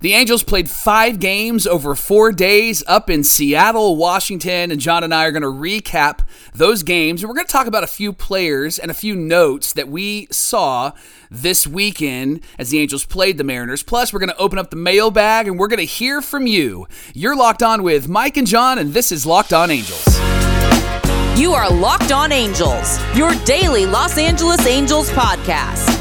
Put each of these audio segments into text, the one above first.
The Angels played 5 games over 4 days up in Seattle, Washington, and John and I are going to recap those games. And we're going to talk about a few players and a few notes that we saw this weekend as the Angels played the Mariners. Plus, we're going to open up the mailbag and we're going to hear from you. You're Locked On with Mike and John, and this is Locked On Angels. You are Locked On Angels, your daily Los Angeles Angels podcast.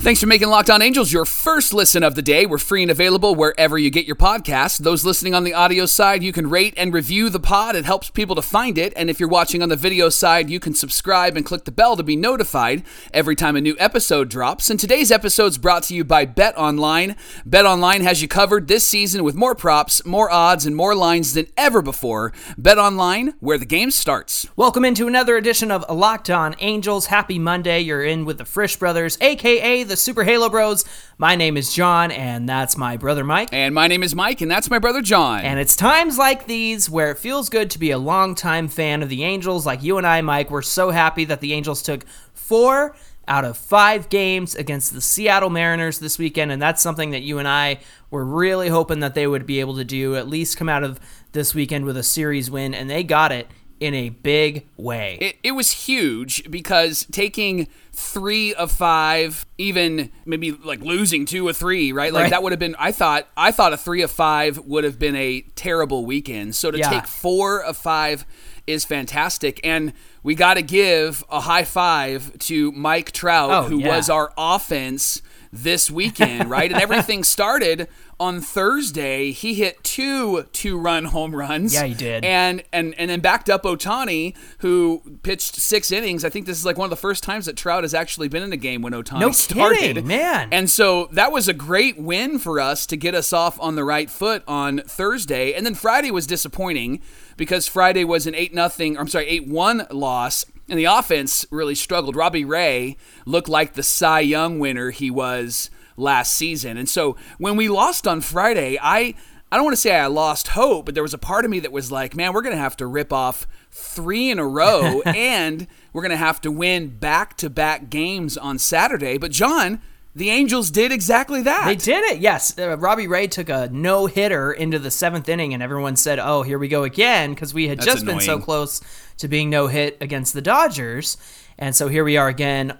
Thanks for making Locked On Angels your first listen of the day. We're free and available wherever you get your podcasts. Those listening on the audio side, you can rate and review the pod. It helps people to find it. And if you're watching on the video side, you can subscribe and click the bell to be notified every time a new episode drops. And today's episode is brought to you by BetOnline. BetOnline has you covered this season with more props, more odds, and more lines than ever before. BetOnline, where the game starts. Welcome into another edition of Locked On Angels. Happy Monday. You're in with the Frisch Brothers, a.k.a. the Super Halo Bros. My name is John, and that's my brother Mike. And my name is Mike, and that's my brother John. And it's times like these where it feels good to be a longtime fan of the Angels. Like you and I, Mike, we're so happy that the Angels took 4 out of 5 games against the Seattle Mariners this weekend, and that's something that you and I were really hoping that they would be able to do, at least come out of this weekend with a series win, and they got it in a big way. It was huge because taking 3 of 5, even maybe like losing 2 of 3, right? Like that would have been, I thought a 3 of 5 would have been a terrible weekend. So to take 4 of 5 is fantastic. And we got to give a high five to Mike Trout, who was our offense this weekend, right? And everything started on Thursday. He hit 2 2-run home runs. Yeah, he did. And then backed up Ohtani, who pitched 6 innings. I think this is like one of the first times that Trout has actually been in a game when Ohtani started. No kidding, man. And so that was a great win for us to get us off on the right foot on Thursday. And then Friday was disappointing because Friday was an 8-1 loss. And the offense really struggled. Robbie Ray looked like the Cy Young winner he was last season. And so when we lost on Friday, I don't want to say I lost hope, but there was a part of me that was like, man, we're going to have to rip off 3 in a row, and we're going to have to win back-to-back games on Saturday. But John, the Angels did exactly that. They did it, yes. Robbie Ray took a no-hitter into the 7th inning, and everyone said, oh, here we go again, because we had been so close to being no-hit against the Dodgers. And so here we are again,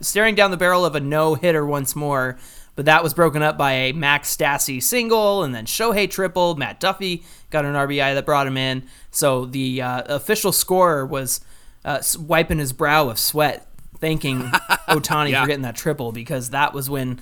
staring down the barrel of a no-hitter once more. But that was broken up by a Max Stassi single, and then Shohei triple. Matt Duffy got an RBI that brought him in. So the official scorer was wiping his brow of sweat, thanking Ohtani for getting that triple, because that's when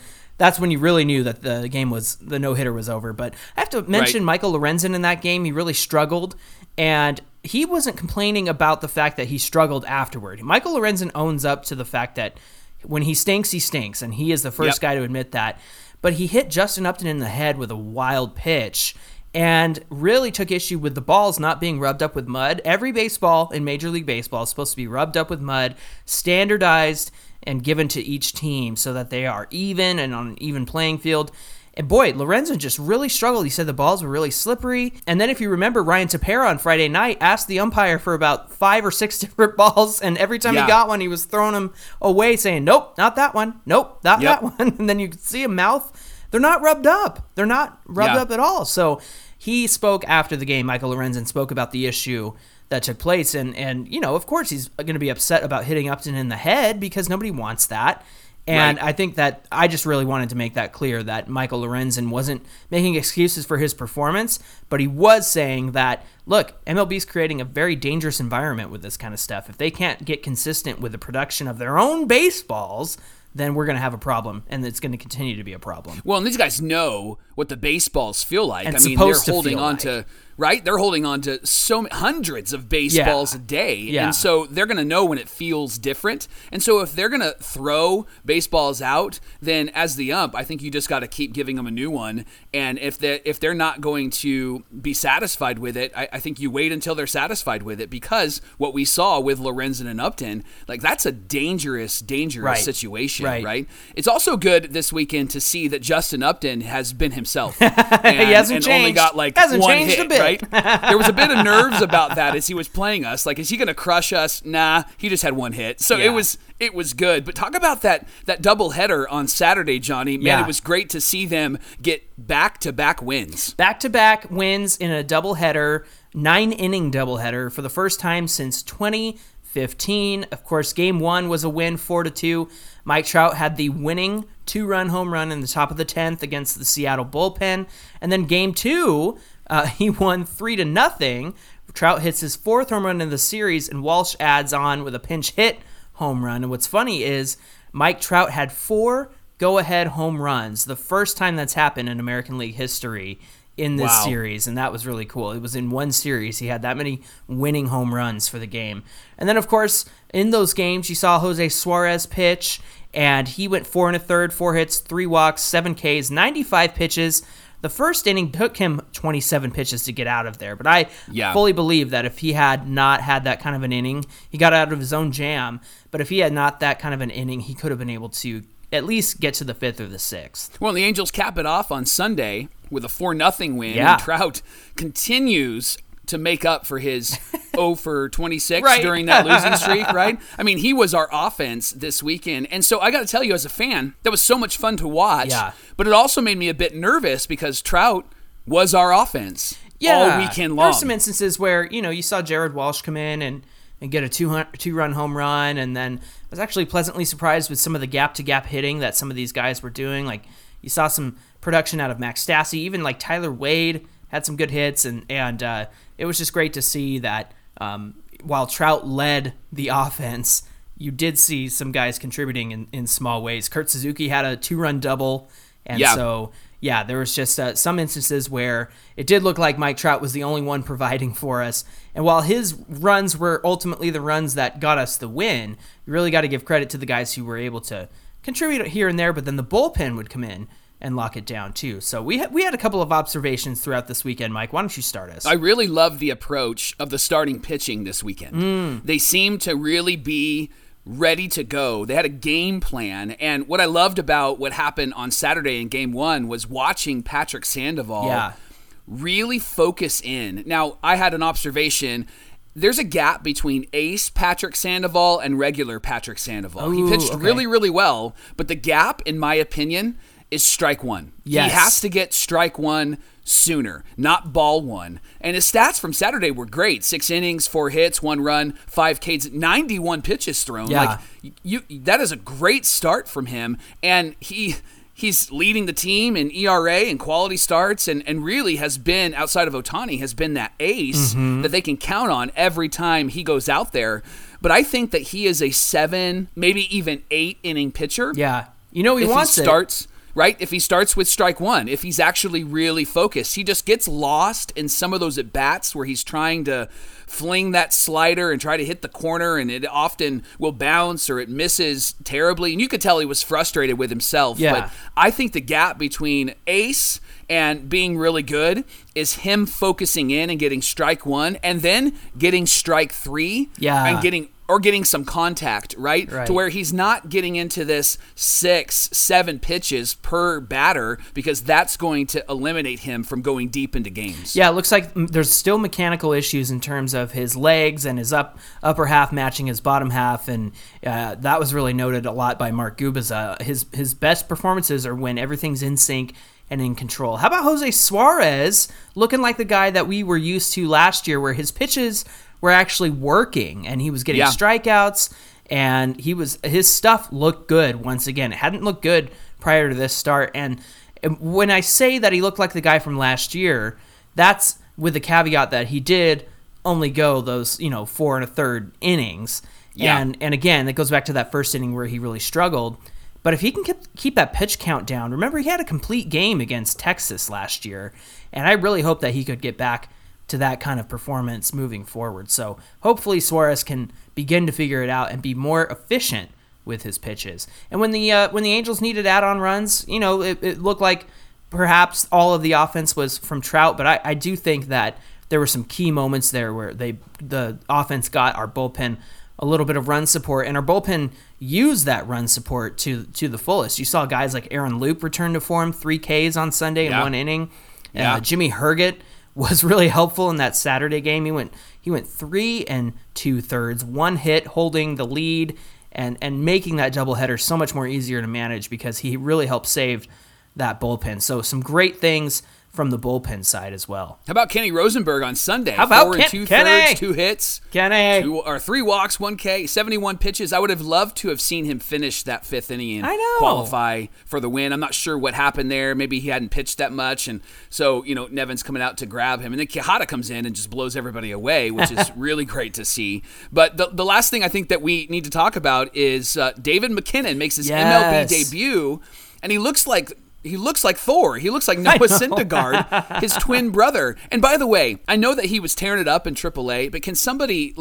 you really knew that the no-hitter was over. But I have to mention Michael Lorenzen in that game. He really struggled, and he wasn't complaining about the fact that he struggled afterward. Michael Lorenzen owns up to the fact that when he stinks, and he is the first guy to admit that. But he hit Justin Upton in the head with a wild pitch and really took issue with the balls not being rubbed up with mud. Every baseball in Major League Baseball is supposed to be rubbed up with mud, standardized, and given to each team so that they are even and on an even playing field. And boy, Lorenzen just really struggled. He said the balls were really slippery. And then if you remember, Ryan Tapera on Friday night asked the umpire for about 5 or 6 different balls, and every time he got one, he was throwing them away saying, nope, not that one, nope, not that one. And then you could see a mouth. They're not rubbed up. They're not rubbed up at all. So he spoke after the game. Michael Lorenzen spoke about the issue that took place. And you know, of course, he's going to be upset about hitting Upton in the head because nobody wants that. And I think that I just really wanted to make that clear that Michael Lorenzen wasn't making excuses for his performance, but he was saying that, look, MLB's creating a very dangerous environment with this kind of stuff. If they can't get consistent with the production of their own baseballs, then we're going to have a problem, and it's going to continue to be a problem. Well, and these guys know what the baseballs feel like. And I mean, they're holding on to, right? They're holding on to hundreds of baseballs a day. Yeah. And so they're going to know when it feels different. And so if they're going to throw baseballs out, then as the ump, I think you just got to keep giving them a new one. And if they're not going to be satisfied with it, I think you wait until they're satisfied with it, because what we saw with Lorenzen and Upton, like that's a dangerous, dangerous situation. Right. It's also good this weekend to see that Justin Upton has been himself. himself. And, he hasn't changed. Only got like hasn't one changed hit, a bit. Right? There was a bit of nerves about that as he was playing us. Like, is he going to crush us? Nah, he just had one hit. So it was good. But talk about that doubleheader on Saturday, Johnny. Man, it was great to see them get back-to-back wins. Back-to-back wins in a doubleheader, 9-inning doubleheader for the first time since 2015. Of course, game one was a win 4-2. Mike Trout had the winning two-run home run in the top of the 10th against the Seattle bullpen. And then game two, he won 3-0. Trout hits his fourth home run in the series, and Walsh adds on with a pinch hit home run. And what's funny is Mike Trout had 4 go-ahead home runs, the first time that's happened in American League history in this series, and that was really cool. It was in one series he had that many winning home runs for the game. And then, of course, in those games, you saw Jose Suarez pitch, and he went 4 1/3, 4 hits, 3 walks, 7 Ks, 95 pitches. The first inning took him 27 pitches to get out of there, but I fully believe that if he had not had that kind of an inning, he got out of his own jam, but if he had not that kind of an inning, he could have been able to at least get to the 5th or the 6th. Well, the Angels cap it off on Sunday with a 4-0 win, and Trout continues to make up for his 0-for-26 during that losing streak, right? I mean, he was our offense this weekend. And so I got to tell you, as a fan, that was so much fun to watch. Yeah. But it also made me a bit nervous because Trout was our offense all weekend long. There were some instances where, you saw Jared Walsh come in and get a two-run home run. And then I was actually pleasantly surprised with some of the gap-to-gap hitting that some of these guys were doing. Like, you saw some production out of Max Stassi. Even, like, Tyler Wade had some good hits. And it was just great to see that while Trout led the offense, you did see some guys contributing in small ways. Kurt Suzuki had a 2-run double. And so, there was just some instances where it did look like Mike Trout was the only one providing for us. And while his runs were ultimately the runs that got us the win, you really got to give credit to the guys who were able to contribute here and there, but then the bullpen would come in and lock it down too. So we had a couple of observations throughout this weekend, Mike. Why don't you start us? I really love the approach of the starting pitching this weekend. They seem to really be ready to go. They had a game plan. And what I loved about what happened on Saturday in game one was watching Patrick Sandoval really focus in. Now, I had an observation. There's a gap between ace Patrick Sandoval and regular Patrick Sandoval. Ooh, he pitched really, really well. But the gap, in my opinion, is strike one. Yes. He has to get strike one sooner, not ball one. And his stats from Saturday were great. 6 innings, 4 hits, 1 run, 5 Ks, 91 pitches thrown. Yeah. Like that is a great start from him. And he's leading the team in ERA and quality starts and really has been, outside of Ohtani, has been that ace that they can count on every time he goes out there. But I think that he is a 7, maybe even 8 inning pitcher. Yeah. He wants it. Right? If he starts with strike one, if he's actually really focused, he just gets lost in some of those at-bats where he's trying to fling that slider and try to hit the corner, and it often will bounce or it misses terribly. And you could tell he was frustrated with himself. Yeah. But I think the gap between ace and being really good is him focusing in and getting strike one and then getting strike three and getting some contact, right? To where he's not getting into this 6-7 pitches per batter, because that's going to eliminate him from going deep into games. Yeah, it looks like there's still mechanical issues in terms of his legs and his upper half matching his bottom half, and that was really noted a lot by Mark Gubiza. His best performances are when everything's in sync and in control. How about Jose Suarez looking like the guy that we were used to last year, where his pitches were actually working and he was getting strikeouts, and his stuff looked good once again. It hadn't looked good prior to this start. And when I say that he looked like the guy from last year, that's with the caveat that he did only go those 4 1/3 innings. Yeah. And again, that goes back to that first inning where he really struggled. But if he can keep that pitch count down, remember he had a complete game against Texas last year, and I really hope that he could get back to that kind of performance moving forward. So hopefully Suarez can begin to figure it out and be more efficient with his pitches. And when the Angels needed add-on runs, it looked like perhaps all of the offense was from Trout, but I do think that there were some key moments there where the offense got our bullpen a little bit of run support, and our bullpen use that run support to the fullest. You saw guys like Aaron Loop return to form, 3 Ks on Sunday in one inning. Jimmy Hargett was really helpful in that Saturday game. He went 3 2/3, one hit, holding the lead and making that doubleheader so much more easier to manage because he really helped save that bullpen. So some great things from the bullpen side as well. How about Kenny Rosenberg on Sunday? How about 4 2/3, 2 hits, Kenny, 3 walks, 1K, 71 pitches. I would have loved to have seen him finish that fifth inning and qualify for the win. I'm not sure what happened there. Maybe he hadn't pitched that much, and so Nevin's coming out to grab him, and then Quijada comes in and just blows everybody away, which is really great to see. But the last thing I think that we need to talk about is David McKinnon makes his MLB debut, and he looks like Thor. He looks like Noah Syndergaard, his twin brother. And by the way, I know that he was tearing it up in AAA, but can somebody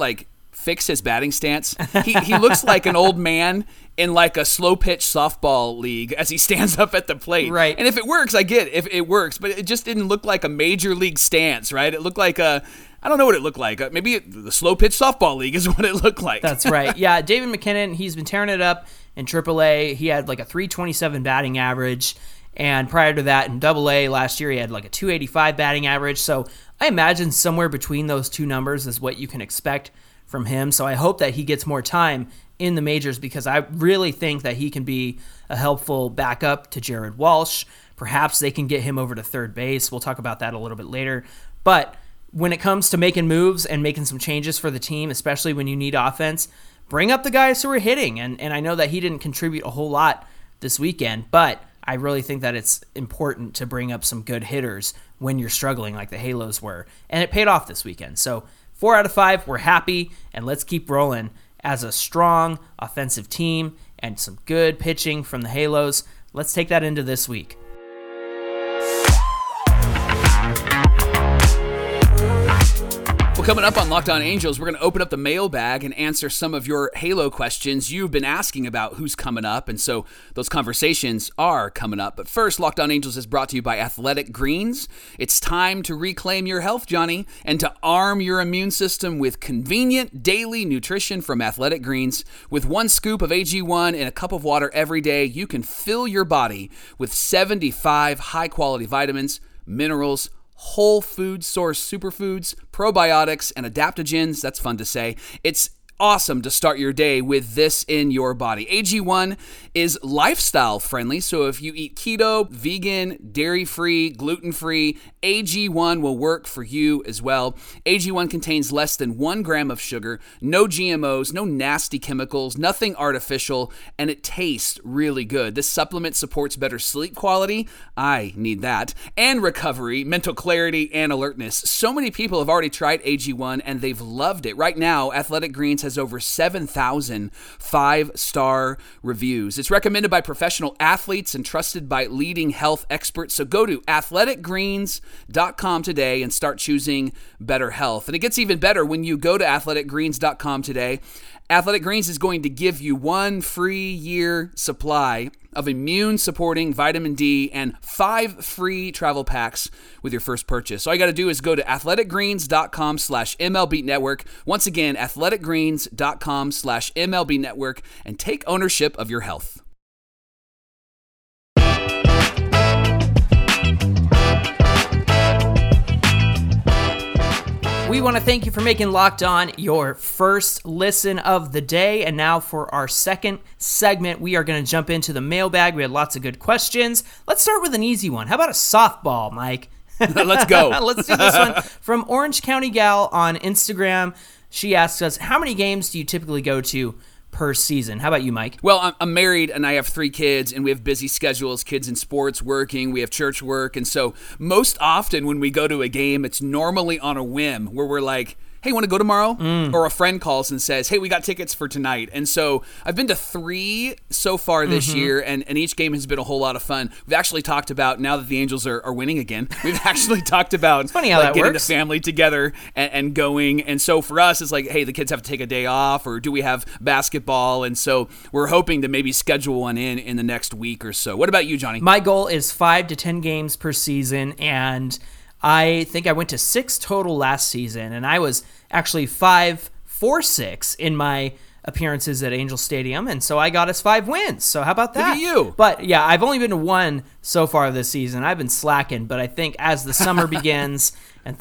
fix his batting stance? He looks like an old man in a slow pitch softball league as he stands up at the plate. Right. And if it works, I get it, if it works, but it just didn't look like a major league stance, right? It looked like I don't know what it looked like. Maybe the slow pitch softball league is what it looked like. That's right. Yeah, David McKinnon, he's been tearing it up in AAA. He had a 327 batting average. And prior to that, in AA last year, he had a 285 batting average. So I imagine somewhere between those two numbers is what you can expect from him. So I hope that he gets more time in the majors because I really think that he can be a helpful backup to Jared Walsh. Perhaps they can get him over to third base. We'll talk about that a little bit later. But when it comes to making moves and making some changes for the team, especially when you need offense, bring up the guys who are hitting. And I know that he didn't contribute a whole lot this weekend, but I really think that it's important to bring up some good hitters when you're struggling like the Halos were. And it paid off this weekend. So 4 out of 5, we're happy, and let's keep rolling as a strong offensive team and some good pitching from the Halos. Let's take that into this week. Coming up on Locked On Angels, we're going to open up the mailbag and answer some of your Halo questions you've been asking about who's coming up, and so those conversations are coming up. But first, Locked On Angels is brought to you by Athletic Greens. It's time to reclaim your health, Johnny, and to arm your immune system with convenient daily nutrition from Athletic Greens. With 1 scoop of AG1 and a cup of water every day, you can fill your body with 75 high-quality vitamins, minerals, whole food source superfoods, probiotics, and adaptogens. That's fun to say. It's awesome to start your day with this in your body. AG1 is lifestyle friendly, so if you eat keto, vegan, dairy-free, gluten-free, AG1 will work for you as well. AG1 contains less than 1 gram of sugar, no GMOs, no nasty chemicals, nothing artificial, and it tastes really good. This supplement supports better sleep quality, I need that, and recovery, mental clarity, and alertness. So many people have already tried AG1 and they've loved it. Right now, Athletic Greens has over 7,000 five-star reviews. It's recommended by professional athletes and trusted by leading health experts. So go to athleticgreens.com today and start choosing better health. And it gets even better when you go to athleticgreens.com today. Athletic Greens is going to give you 1 free year supply of immune-supporting vitamin D and 5 free travel packs with your first purchase. So all you got to do is go to athleticgreens.com/MLB Network. Once again, athleticgreens.com/MLB Network, and take ownership of your health. We want to thank you for making Locked On your first listen of the day. And now for our second segment, we are going to jump into the mailbag. We had lots of good questions. Let's start with an easy one. How about a softball, Mike? Let's go. Let's do this one. From Orange County Gal on Instagram, she asks us, how many games do you typically go to per season? How about you, Mike? Well, I'm married and I have 3 kids, and we have busy schedules, kids in sports, working, we have church work. And so most often when we go to a game, it's normally on a whim where we're like, hey, want to go tomorrow? Or a friend calls and says, hey, we got tickets for tonight. And so I've been to 3 so far this year, and each game has been a whole lot of fun. We've actually talked about, now that the Angels are winning again, we've actually talked about getting the family together and going. And so for us, it's like, hey, the kids have to take a day off, or do we have basketball? And so we're hoping to maybe schedule one in the next week or so. What about you, Johnny? My goal is 5 to 10 games per season, and I think I went to 6 total last season, and I was actually 5 for 6 in my appearances at Angel Stadium, and so I got us 5 wins. So how about that? Look at you. But yeah, I've only been to 1 so far this season. I've been slacking, but I think as the summer begins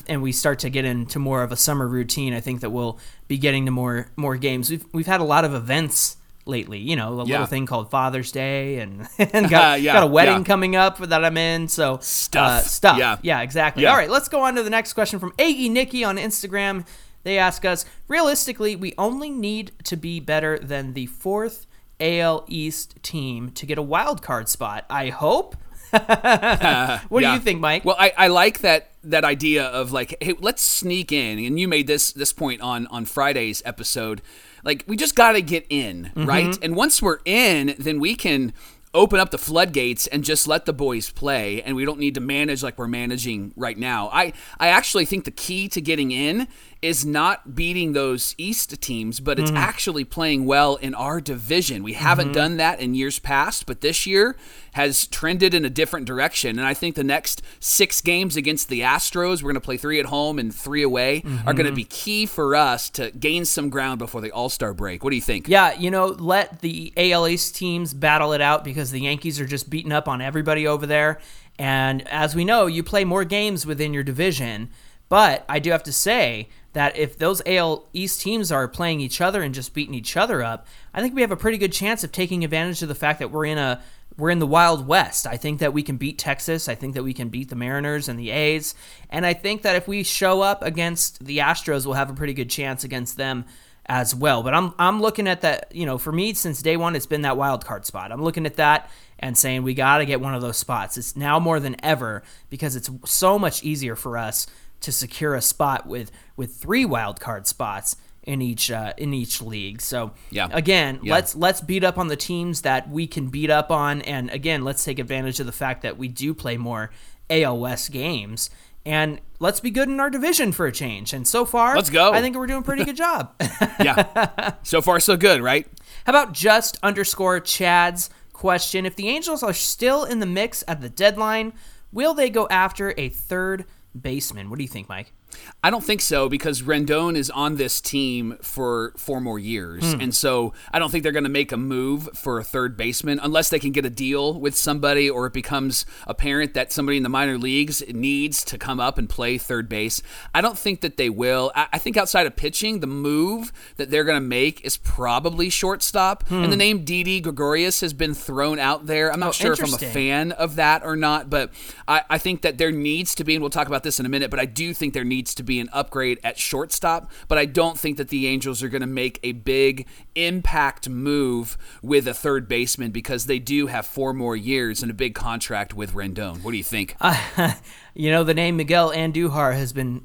and we start to get into more of a summer routine, I think that we'll be getting to more games. We've had a lot of events lately, you know, a little thing called Father's Day, and got a wedding coming up that I'm in. So stuff. Yeah, exactly. Yeah. All right, let's go on to the next question from Aggie Nikki on Instagram. They ask us, realistically, we only need to be better than the 4th AL East team to get a wild card spot. I hope. What do you think, Mike? Well, I like that idea of like, hey, let's sneak in. And you made this point on Friday's episode. Like, we just got to get in, right? And once we're in, then we can open up the floodgates and just let the boys play, and we don't need to manage like we're managing right now. I actually think the key to getting in is not beating those East teams, but it's actually playing well in our division. We haven't done that in years past, but this year has trended in a different direction. And I think the next 6 games against the Astros, we're going to play 3 at home and 3 away, are going to be key for us to gain some ground before the All-Star break. What do you think? Yeah, you know, let the AL East teams battle it out, because the Yankees are just beating up on everybody over there. And as we know, you play more games within your division. But I do have to say that if those AL East teams are playing each other and just beating each other up, I think we have a pretty good chance of taking advantage of the fact that we're in the Wild West. I think that we can beat Texas. I think that we can beat the Mariners and the A's. And I think that if we show up against the Astros, we'll have a pretty good chance against them as well. But I'm looking at that, you know, for me, since day one, it's been that wild card spot. I'm looking at that and saying we got to get one of those spots. It's now more than ever, because it's so much easier for us to secure a spot with 3 wild card spots in each league. So let's beat up on the teams that we can beat up on, and again, let's take advantage of the fact that we do play more AL West games, and let's be good in our division for a change. And so far, let's go. I think we're doing a pretty good job. So far, so good, right? How about just _ Chad's question? If the Angels are still in the mix at the deadline, will they go after a third baseman? What do you think, Mike? I don't think so, because Rendon is on this team for 4 more years. And so I don't think they're going to make a move for a third baseman unless they can get a deal with somebody, or it becomes apparent that somebody in the minor leagues needs to come up and play third base. I don't think that they will. I think outside of pitching, the move that they're going to make is probably shortstop. And the name Didi Gregorius has been thrown out there. I'm not sure if I'm a fan of that or not, but I think that there needs to be, and we'll talk about this in a minute, but I do think there needs to be an upgrade at shortstop, but I don't think that the Angels are going to make a big impact move with a third baseman, because they do have 4 more years and a big contract with Rendon. What do you think? You know, the name Miguel Andujar has been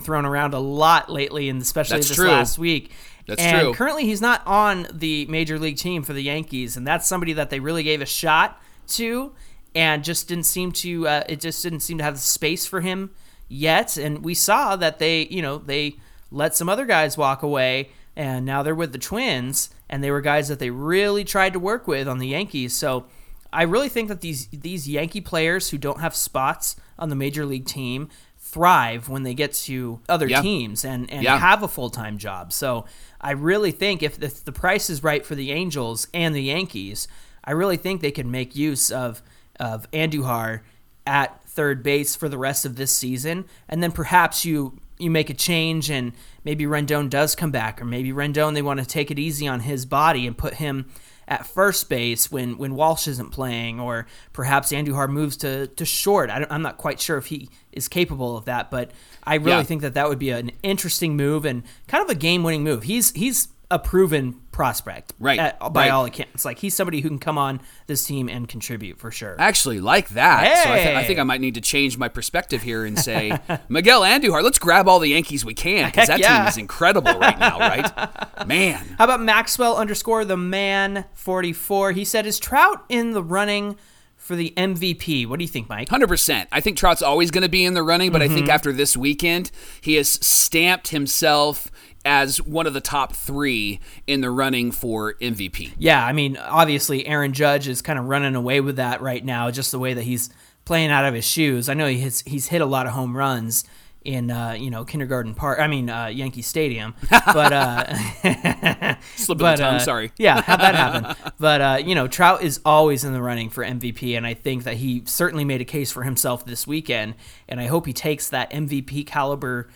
thrown around a lot lately, and especially last week. That's true. Currently, he's not on the major league team for the Yankees, and that's somebody that they really gave a shot to, and just didn't seem to have the space for him yet. And we saw that they let some other guys walk away, and now they're with the Twins, and they were guys that they really tried to work with on the Yankees. So I really think that these Yankee players who don't have spots on the major league team thrive when they get to other teams and have a full-time job. So I really think if the price is right for the Angels and the Yankees, I really think they can make use of Andujar at third base for the rest of this season, and then perhaps you make a change and maybe Rendon does come back, or maybe Rendon, they want to take it easy on his body and put him at first base when Walsh isn't playing, or perhaps Andujar moves to short. I'm not quite sure if he is capable of that, but I really think that would be an interesting move and kind of a game-winning move. He's a proven prospect, right? By all accounts, like he's somebody who can come on this team and contribute for sure. I actually like that. Hey. So I think I might need to change my perspective here and say Miguel Andujar. Let's grab all the Yankees we can, because that team is incredible right now, right? Man. How about Maxwell _ the man 44? He said, "Is Trout in the running for the MVP?" What do you think, Mike? 100%. I think Trout's always going to be in the running, but I think after this weekend, he has stamped himself as one of the top 3 in the running for MVP. Yeah, I mean, obviously Aaron Judge is kind of running away with that right now, just the way that he's playing out of his shoes. I know he's hit a lot of home runs in Kindergarten Park. I mean Yankee Stadium. But slip of the tongue. Sorry. Yeah, how'd that happen? But Trout is always in the running for MVP, and I think that he certainly made a case for himself this weekend. And I hope he takes that MVP caliber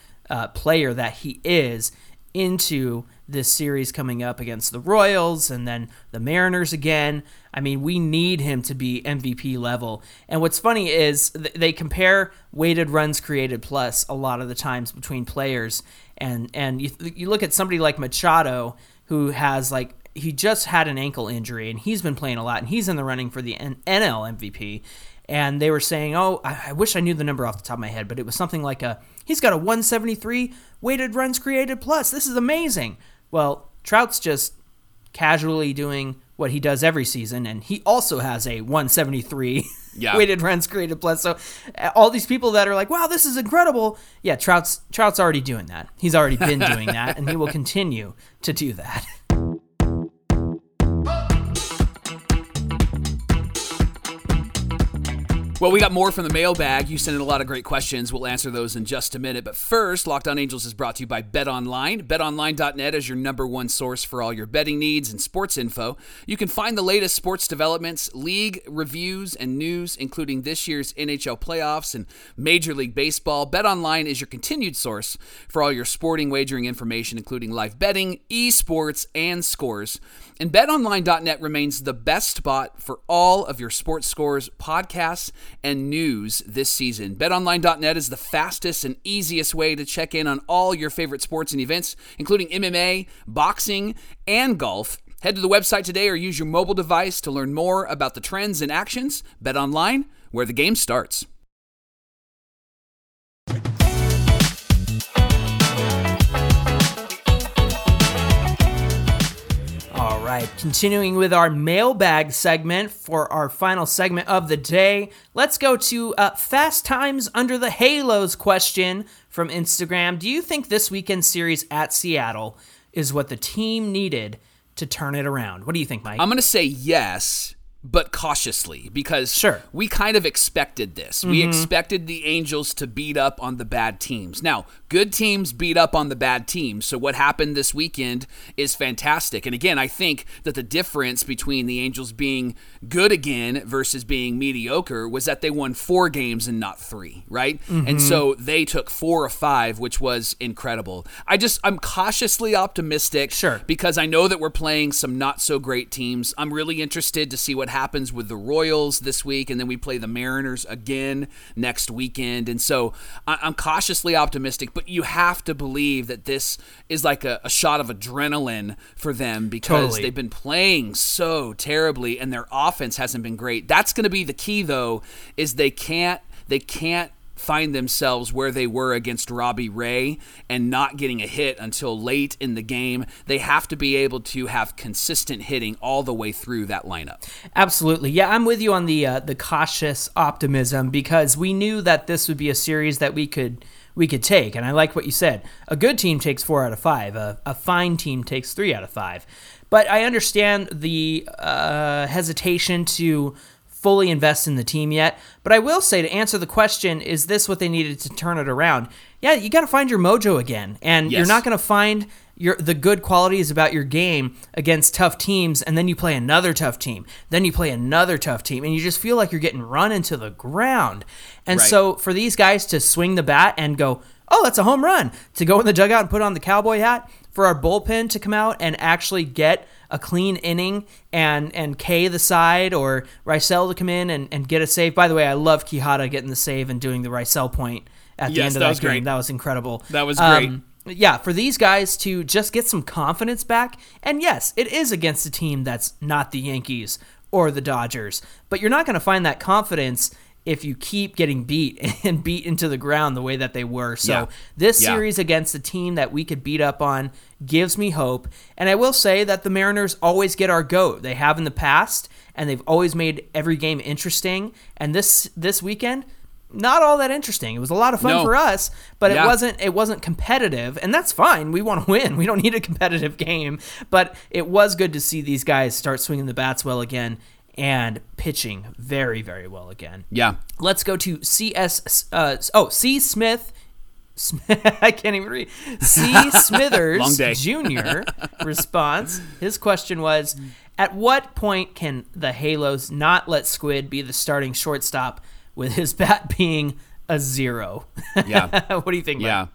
player that he is into this series coming up against the Royals and then the Mariners again. I mean, we need him to be MVP level. And what's funny is they compare weighted runs created plus a lot of the times between players. And you look at somebody like Machado, who has he just had an ankle injury and he's been playing a lot and he's in the running for the NL MVP. And they were saying, oh, I wish I knew the number off the top of my head, but it was something like he's got a 173 weighted runs created plus. This is amazing. Well, Trout's just casually doing what he does every season, and he also has a 173 weighted runs created plus. So all these people that are like, wow, this is incredible. Yeah, Trout's already doing that. He's already been doing that, and he will continue to do that. Well, we got more from the mailbag. You sent in a lot of great questions. We'll answer those in just a minute. But first, Locked On Angels is brought to you by BetOnline. BetOnline.net is your number one source for all your betting needs and sports info. You can find the latest sports developments, league reviews, and news, including this year's NHL playoffs and Major League Baseball. BetOnline is your continued source for all your sporting wagering information, including live betting, esports, and scores. And BetOnline.net remains the best spot for all of your sports scores, podcasts, and news this season. BetOnline.net is the fastest and easiest way to check in on all your favorite sports and events, including MMA, boxing, and golf. Head to the website today or use your mobile device to learn more about the trends and actions. BetOnline, where the game starts. All right, continuing with our mailbag segment for our final segment of the day, let's go to Fast Times Under the Halos question from Instagram. Do you think this weekend series at Seattle is what the team needed to turn it around? What do you think, Mike? I'm going to say yes, but cautiously, because we kind of expected this. We expected the Angels to beat up on the bad teams. Now, good teams beat up on the bad teams, so what happened this weekend is fantastic. And again, I think that the difference between the Angels being good again versus being mediocre was that they won 4 games and not 3, right? And so they took 4 of 5, which was incredible. I'm cautiously optimistic because I know that we're playing some not-so-great teams. I'm really interested to see what happens with the Royals this week, and then we play the Mariners again next weekend. And so I'm cautiously optimistic, but you have to believe that this is like a shot of adrenaline for them because they've been playing so terribly and their offense hasn't been great. That's going to be the key, though, is they can't find themselves where they were against Robbie Ray and not getting a hit until late in the game. They have to be able to have consistent hitting all the way through that lineup. Absolutely. Yeah, I'm with you on the cautious optimism because we knew that this would be a series that we could take. And I like what you said. A good team takes 4 out of 5. A fine team takes 3 out of 5. But I understand the hesitation to fully invest in the team yet, but I will say to answer the question, is this what they needed to turn it around? Yeah, you got to find your mojo again, and you're not going to find the good qualities about your game against tough teams, and then you play another tough team, then you play another tough team, and you just feel like you're getting run into the ground. And so for these guys to swing the bat and go, oh, that's a home run, to go in the dugout and put on the cowboy hat, for our bullpen to come out and actually get a clean inning and K the side, or Rysel to come in and get a save. By the way, I love Quijada getting the save and doing the Rysel point at the end of that game. Great. That was incredible. That was great. Yeah, for these guys to just get some confidence back. And yes, it is against a team that's not the Yankees or the Dodgers, but you're not going to find that confidence if you keep getting beat into the ground the way that they were. So this series against a team that we could beat up on gives me hope. And I will say that the Mariners always get our goat. They have in the past, and they've always made every game interesting. And this weekend, not all that interesting. It was a lot of fun for us, but it wasn't competitive, and that's fine. We want to win. We don't need a competitive game. But it was good to see these guys start swinging the bats well again and pitching very, very well again. Yeah. Let's go to C. Smith I can't even read. C. Smithers Jr. response. His question was, at what point can the Halos not let Squid be the starting shortstop with his bat being a 0? Yeah. What do you think, Mike? Yeah.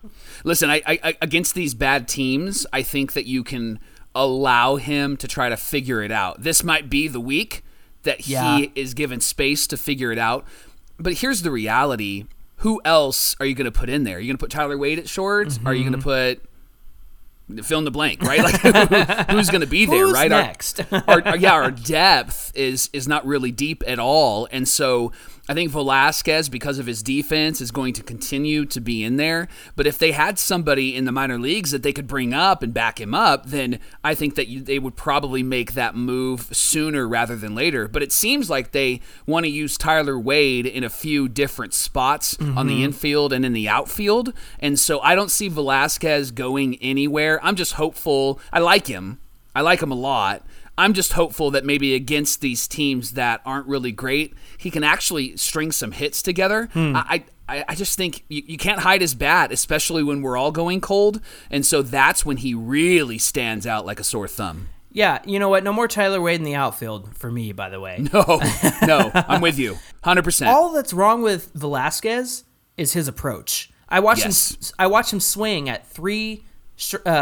Listen, I against these bad teams, I think that you can allow him to try to figure it out. This might be the week that he is given space to figure it out. But here's the reality. Who else are you going to put in there? Are you going to put Tyler Wade at short? Mm-hmm. Are you going to put fill in the blank, right? Like who's going to be there, who's right? Next? Our depth is not really deep at all. And so I think Velasquez, because of his defense, is going to continue to be in there. But if they had somebody in the minor leagues that they could bring up and back him up, then I think that they would probably make that move sooner rather than later. But it seems like they want to use Tyler Wade in a few different spots on the infield and in the outfield. And so I don't see Velasquez going anywhere. I'm just hopeful. I like him. I like him a lot. I'm just hopeful that maybe against these teams that aren't really great, he can actually string some hits together. I just think you can't hide his bat, especially when we're all going cold. And so that's when he really stands out like a sore thumb. Yeah, you know what? No more Tyler Wade in the outfield for me, by the way. No, I'm with you. 100%. All that's wrong with Velasquez is his approach. I watched him swing at three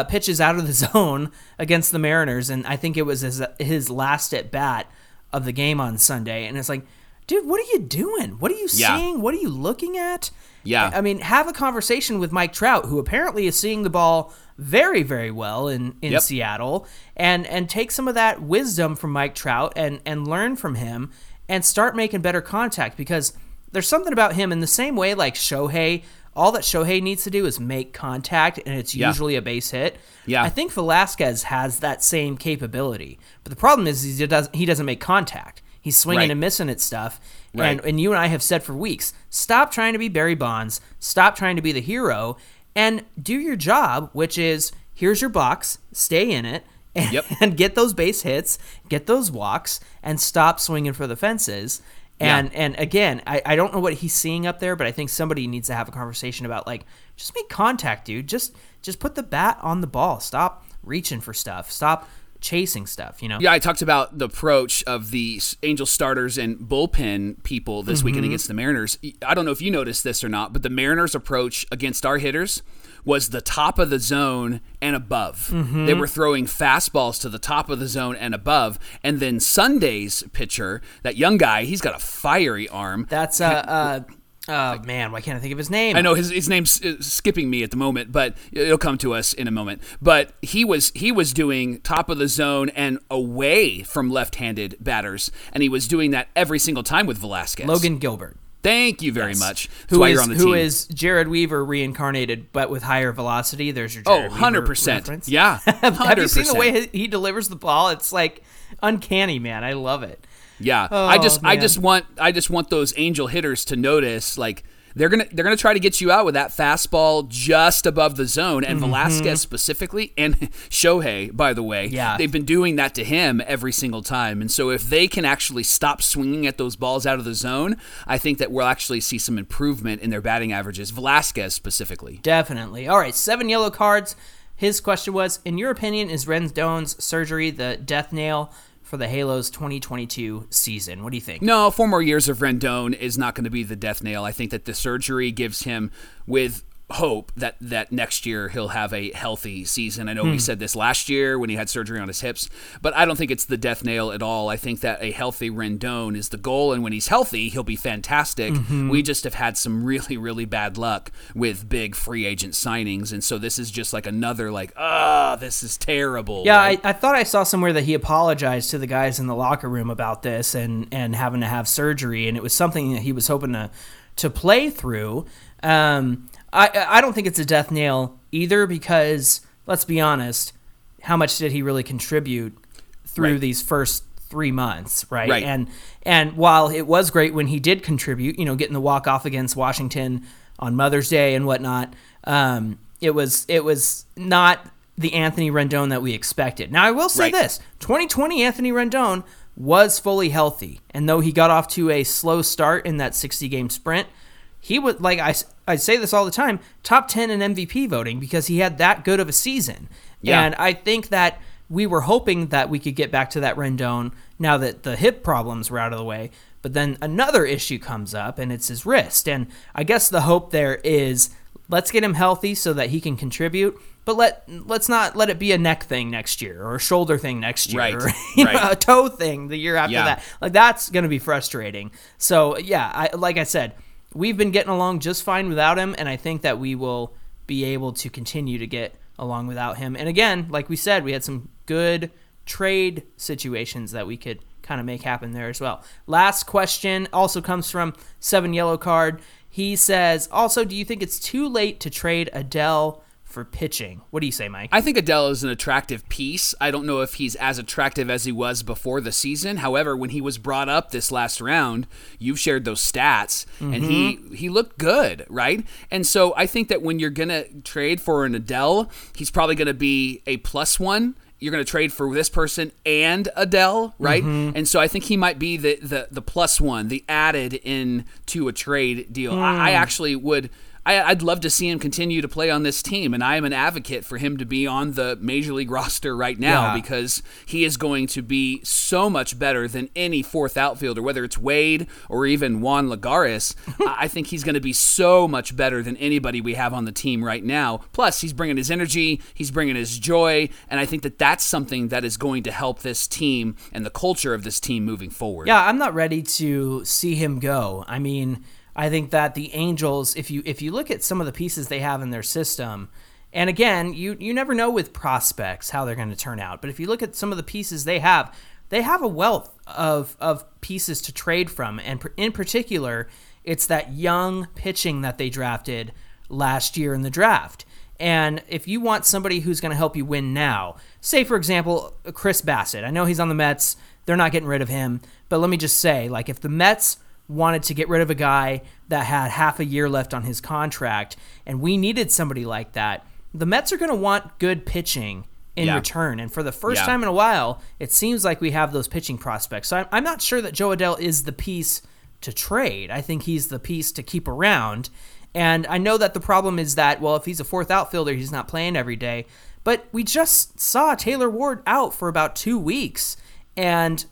pitches out of the zone against the Mariners, and I think it was his last at bat of the game on Sunday, and it's like, dude, what are you doing? What are you seeing? What are you looking at? Yeah. I mean, have a conversation with Mike Trout, who apparently is seeing the ball very, very well in Seattle, and take some of that wisdom from Mike Trout and learn from him and start making better contact, because there's something about him in the same way like Shohei. All that Shohei needs to do is make contact, and it's usually a base hit. Yeah. I think Velasquez has that same capability. But the problem is he doesn't make contact. He's swinging and missing at stuff. Right. And you and I have said for weeks, stop trying to be Barry Bonds, stop trying to be the hero, and do your job, which is here's your box, stay in it, and get those base hits, get those walks, and stop swinging for the fences. And again, I don't know what he's seeing up there, but I think somebody needs to have a conversation about, like, just make contact, dude. Just put the bat on the ball. Stop reaching for stuff. Stop chasing stuff, you know? Yeah, I talked about the approach of the Angel starters and bullpen people this weekend against the Mariners. I don't know if you noticed this or not, but the Mariners' approach against our hitters was the top of the zone and above. They were throwing fastballs to the top of the zone and above. And then Sunday's pitcher, that young guy, he's got a fiery arm. That's man, why can't I think of his name? I know his name's skipping me at the moment, but it'll come to us in a moment. But he was doing top of the zone and away from left-handed batters, and he was doing that every single time with Velasquez. Logan Gilbert. Thank you very much. That's why you're on the team. Who is Jared Weaver reincarnated, but with higher velocity? There's your Jared Weaver 100%. Reference. Yeah, 100%. Have you seen the way he delivers the ball? It's like uncanny, man. I love it. Yeah, I just want those Angel hitters to notice, like, they're gonna try to get you out with that fastball just above the zone, and Velasquez specifically, and Shohei, by the way, they've been doing that to him every single time. And so if they can actually stop swinging at those balls out of the zone, I think that we'll actually see some improvement in their batting averages, Velasquez specifically. Definitely. All right, 7 yellow cards. His question was, in your opinion, is Rendon's surgery the death nail for the Halos 2022 season? What do you think? No, 4 more years of Rendon is not going to be the death nail. I think that the surgery gives him, with hope, that next year he'll have a healthy season. I know we said this last year when he had surgery on his hips, but I don't think it's the death nail at all. I think that a healthy Rendon is the goal, and when he's healthy, he'll be fantastic. We just have had some really, really bad luck with big free agent signings, and so this is just like another, like, this is terrible. Yeah, right? I thought I saw somewhere that he apologized to the guys in the locker room about this and having to have surgery, and it was something that he was hoping to play through. I don't think it's a death nail either, because, let's be honest, how much did he really contribute through these first 3 months, right? And while it was great when he did contribute, you know, getting the walk-off against Washington on Mother's Day and whatnot, it was not the Anthony Rendon that we expected. Now, I will say this, 2020 Anthony Rendon was fully healthy, and though he got off to a slow start in that 60-game sprint, He was, like, I say this all the time, top 10 in MVP voting because he had that good of a season. Yeah. And I think that we were hoping that we could get back to that Rendon now that the hip problems were out of the way. But then another issue comes up, and it's his wrist. And I guess the hope there is let's get him healthy so that he can contribute, but let's not let it be a neck thing next year or a shoulder thing next year, right, or a toe thing the year after that. Like, that's going to be frustrating. So, yeah, like I said, we've been getting along just fine without him, and I think that we will be able to continue to get along without him. And again, like we said, we had some good trade situations that we could kind of make happen there as well. Last question also comes from 7 Yellow Card. He says, also, do you think it's too late to trade Adell for pitching? What do you say, Mike? I think Adell is an attractive piece. I don't know if he's as attractive as he was before the season. However, when he was brought up this last round, you've shared those stats, and he looked good, right? And so I think that when you're going to trade for an Adell, he's probably going to be a plus one. You're going to trade for this person and Adell, right? And so I think he might be the plus one, the added in to a trade deal. I actually would, I'd love to see him continue to play on this team, and I am an advocate for him to be on the Major League roster right now because he is going to be so much better than any fourth outfielder, whether it's Wade or even Juan Ligaris. I think he's going to be so much better than anybody we have on the team right now. Plus, he's bringing his energy, he's bringing his joy, and I think that that's something that is going to help this team and the culture of this team moving forward. Yeah, I'm not ready to see him go. I mean, I think that the Angels, if you look at some of the pieces they have in their system, and again, you never know with prospects how they're going to turn out, but if you look at some of the pieces they have a wealth of pieces to trade from, and in particular, it's that young pitching that they drafted last year in the draft. And if you want somebody who's going to help you win now, say, for example, Chris Bassitt. I know he's on the Mets. They're not getting rid of him, but let me just say, like, if the Mets wanted to get rid of a guy that had half a year left on his contract, and we needed somebody like that, the Mets are going to want good pitching in return. And for the first time in a while, it seems like we have those pitching prospects. So I'm not sure that Joe Adell is the piece to trade. I think he's the piece to keep around. And I know that the problem is that, well, if he's a fourth outfielder, he's not playing every day. But we just saw Taylor Ward out for about 2 weeks. And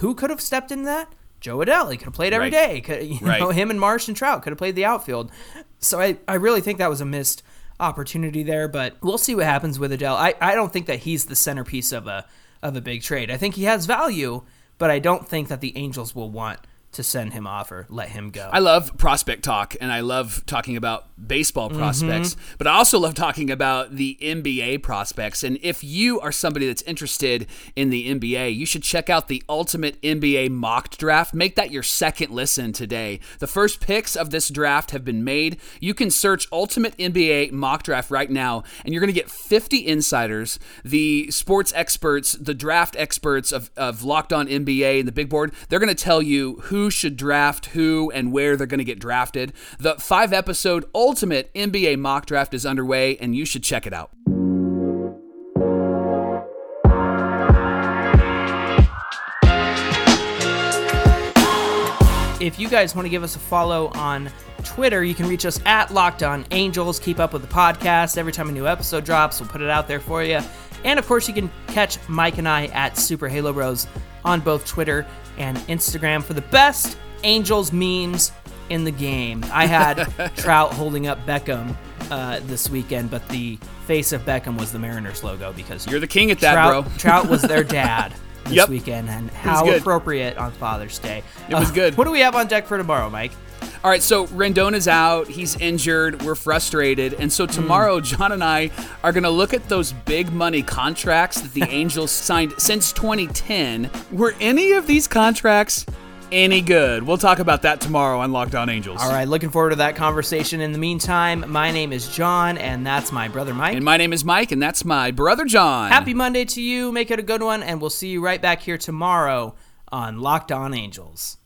who could have stepped in that? Joe Adell, he could have played every day. Could, you know, him and Marsh and Trout could have played the outfield. So I really think that was a missed opportunity there, but we'll see what happens with Adell. I don't think that he's the centerpiece of a big trade. I think he has value, but I don't think that the Angels will want to send him off or let him go. I love prospect talk, and I love talking about baseball prospects, but I also love talking about the NBA prospects. And if you are somebody that's interested in the NBA, you should check out the Ultimate NBA Mock Draft. Make that your second listen today. The first picks of this draft have been made. You can search Ultimate NBA Mock Draft right now, and you're going to get 50 insiders, the sports experts, the draft experts of Locked On NBA and the Big Board. They're going to tell you who should draft who and where they're going to get drafted. The 5-episode Ultimate NBA Mock Draft is underway, and you should check it out. If you guys want to give us a follow on Twitter, you can reach us at Locked On Angels. Keep up with the podcast. Every time a new episode drops, we'll put it out there for you. And, of course, you can catch Mike and I at Super Halo Bros on both Twitter and Instagram for the best Angels memes in the game. I had Trout holding up Beckham this weekend, but the face of Beckham was the Mariners logo because you're the king at that, bro. Trout was their dad this weekend, and how appropriate on Father's Day. It was good. What do we have on deck for tomorrow, Mike? All right, so Rendon is out. He's injured. We're frustrated. And so tomorrow, John and I are going to look at those big money contracts that the Angels signed since 2010. Were any of these contracts any good? We'll talk about that tomorrow on Locked On Angels. All right, looking forward to that conversation. In the meantime, my name is John, and that's my brother Mike. And my name is Mike, and that's my brother John. Happy Monday to you. Make it a good one, and we'll see you right back here tomorrow on Locked On Angels.